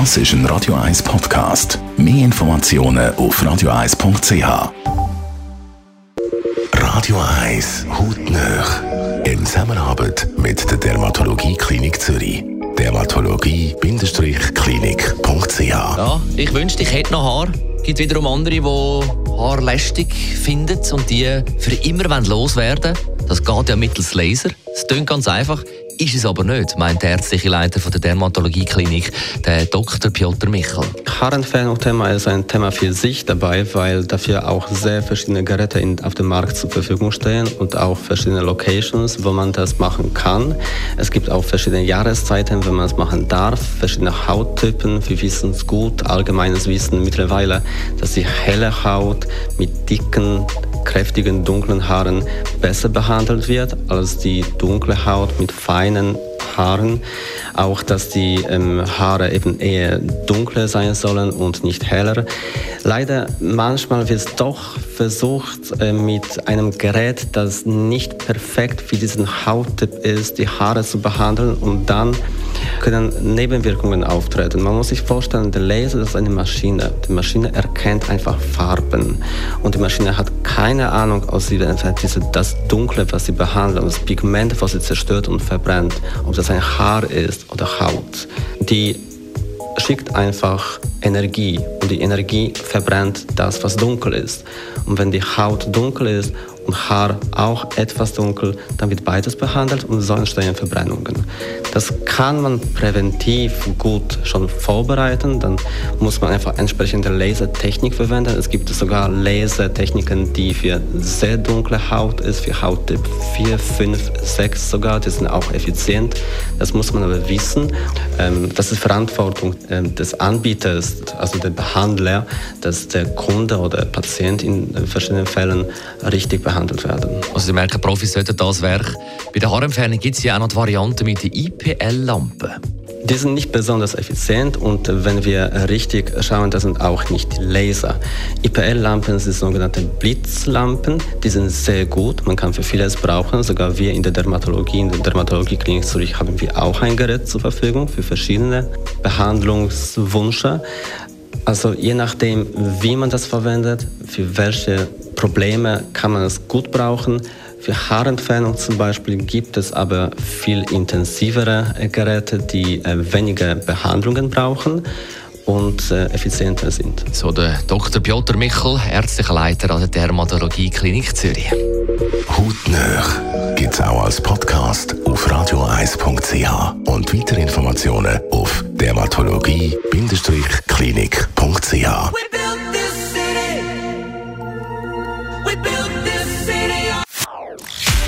Das ist ein Radio 1 Podcast. Mehr Informationen auf radioeis.ch. Radio 1 hautnah. In Zusammenarbeit mit der Dermatologie Klinik Zürich. dermatologie-klinik.ch. Ja, ich wünschte, ich hätte noch Haar. Es gibt wiederum andere, die Haar lästig finden und die für immer loswerden wollen. Das geht ja mittels Laser. Das klingt ganz einfach. Ist es aber nicht, meint der ärztliche Leiter der Dermatologie-Klinik, der Dr. Piotr Michel. Haarentfernungsthema ist ein Thema für sich dabei, weil dafür auch sehr verschiedene Geräte auf dem Markt zur Verfügung stehen und auch verschiedene Locations, wo man das machen kann. Es gibt auch verschiedene Jahreszeiten, wenn man es machen darf, verschiedene Hauttypen. Wir wissen es gut, allgemeines Wissen mittlerweile, dass die helle Haut mit dicken, kräftigen, dunklen Haaren besser behandelt wird als die dunkle Haut mit feinen Haaren. Auch, dass die Haare eben eher dunkler sein sollen und nicht heller. Leider manchmal wird es doch versucht, mit einem Gerät, das nicht perfekt für diesen Hauttyp ist, die Haare zu behandeln, und dann können Nebenwirkungen auftreten. Man muss sich vorstellen, der Laser ist eine Maschine. Die Maschine erkennt einfach Farben und die Maschine hat keine Ahnung, ob sie das Dunkle, was sie behandelt, das Pigment, was sie zerstört und verbrennt, ob das ein Haar ist oder Haut. Die schickt einfach Energie und die Energie verbrennt das, was dunkel ist. Und wenn die Haut dunkel ist und Haar auch etwas dunkel, dann wird beides behandelt und so entstehen Verbrennungen. Das kann man präventiv gut schon vorbereiten, dann muss man einfach entsprechende Lasertechnik verwenden. Es gibt sogar Lasertechniken, die für sehr dunkle Haut ist, für Hauttyp 4, 5, 6 sogar, die sind auch effizient. Das muss man aber wissen. Das ist Verantwortung des Anbieters, also der Behandler, dass der Kunde oder Patient in verschiedenen Fällen richtig behandelt werden. Also Sie merken, Profis sollten das Werk. Bei der Haarentfernung gibt es ja auch noch die Variante mit den IPL-Lampen. Die sind nicht besonders effizient und wenn wir richtig schauen, das sind auch nicht Laser. IPL-Lampen sind sogenannte Blitzlampen, die sind sehr gut, man kann für vieles brauchen, sogar wir in der Dermatologie-Klinik Zürich haben wir auch ein Gerät zur Verfügung für verschiedene Behandlungswünsche. Also je nachdem, wie man das verwendet, für welche Probleme kann man es gut brauchen. Für Haarentfernung zum Beispiel gibt es aber viel intensivere Geräte, die weniger Behandlungen brauchen und effizienter sind. So der Dr. Piotr Michel, ärztlicher Leiter an der Dermatologie Klinik Zürich. Hautnah gibt es auch als Podcast auf radioeis.ch und weitere Informationen auf dermatologie-klinik.ch.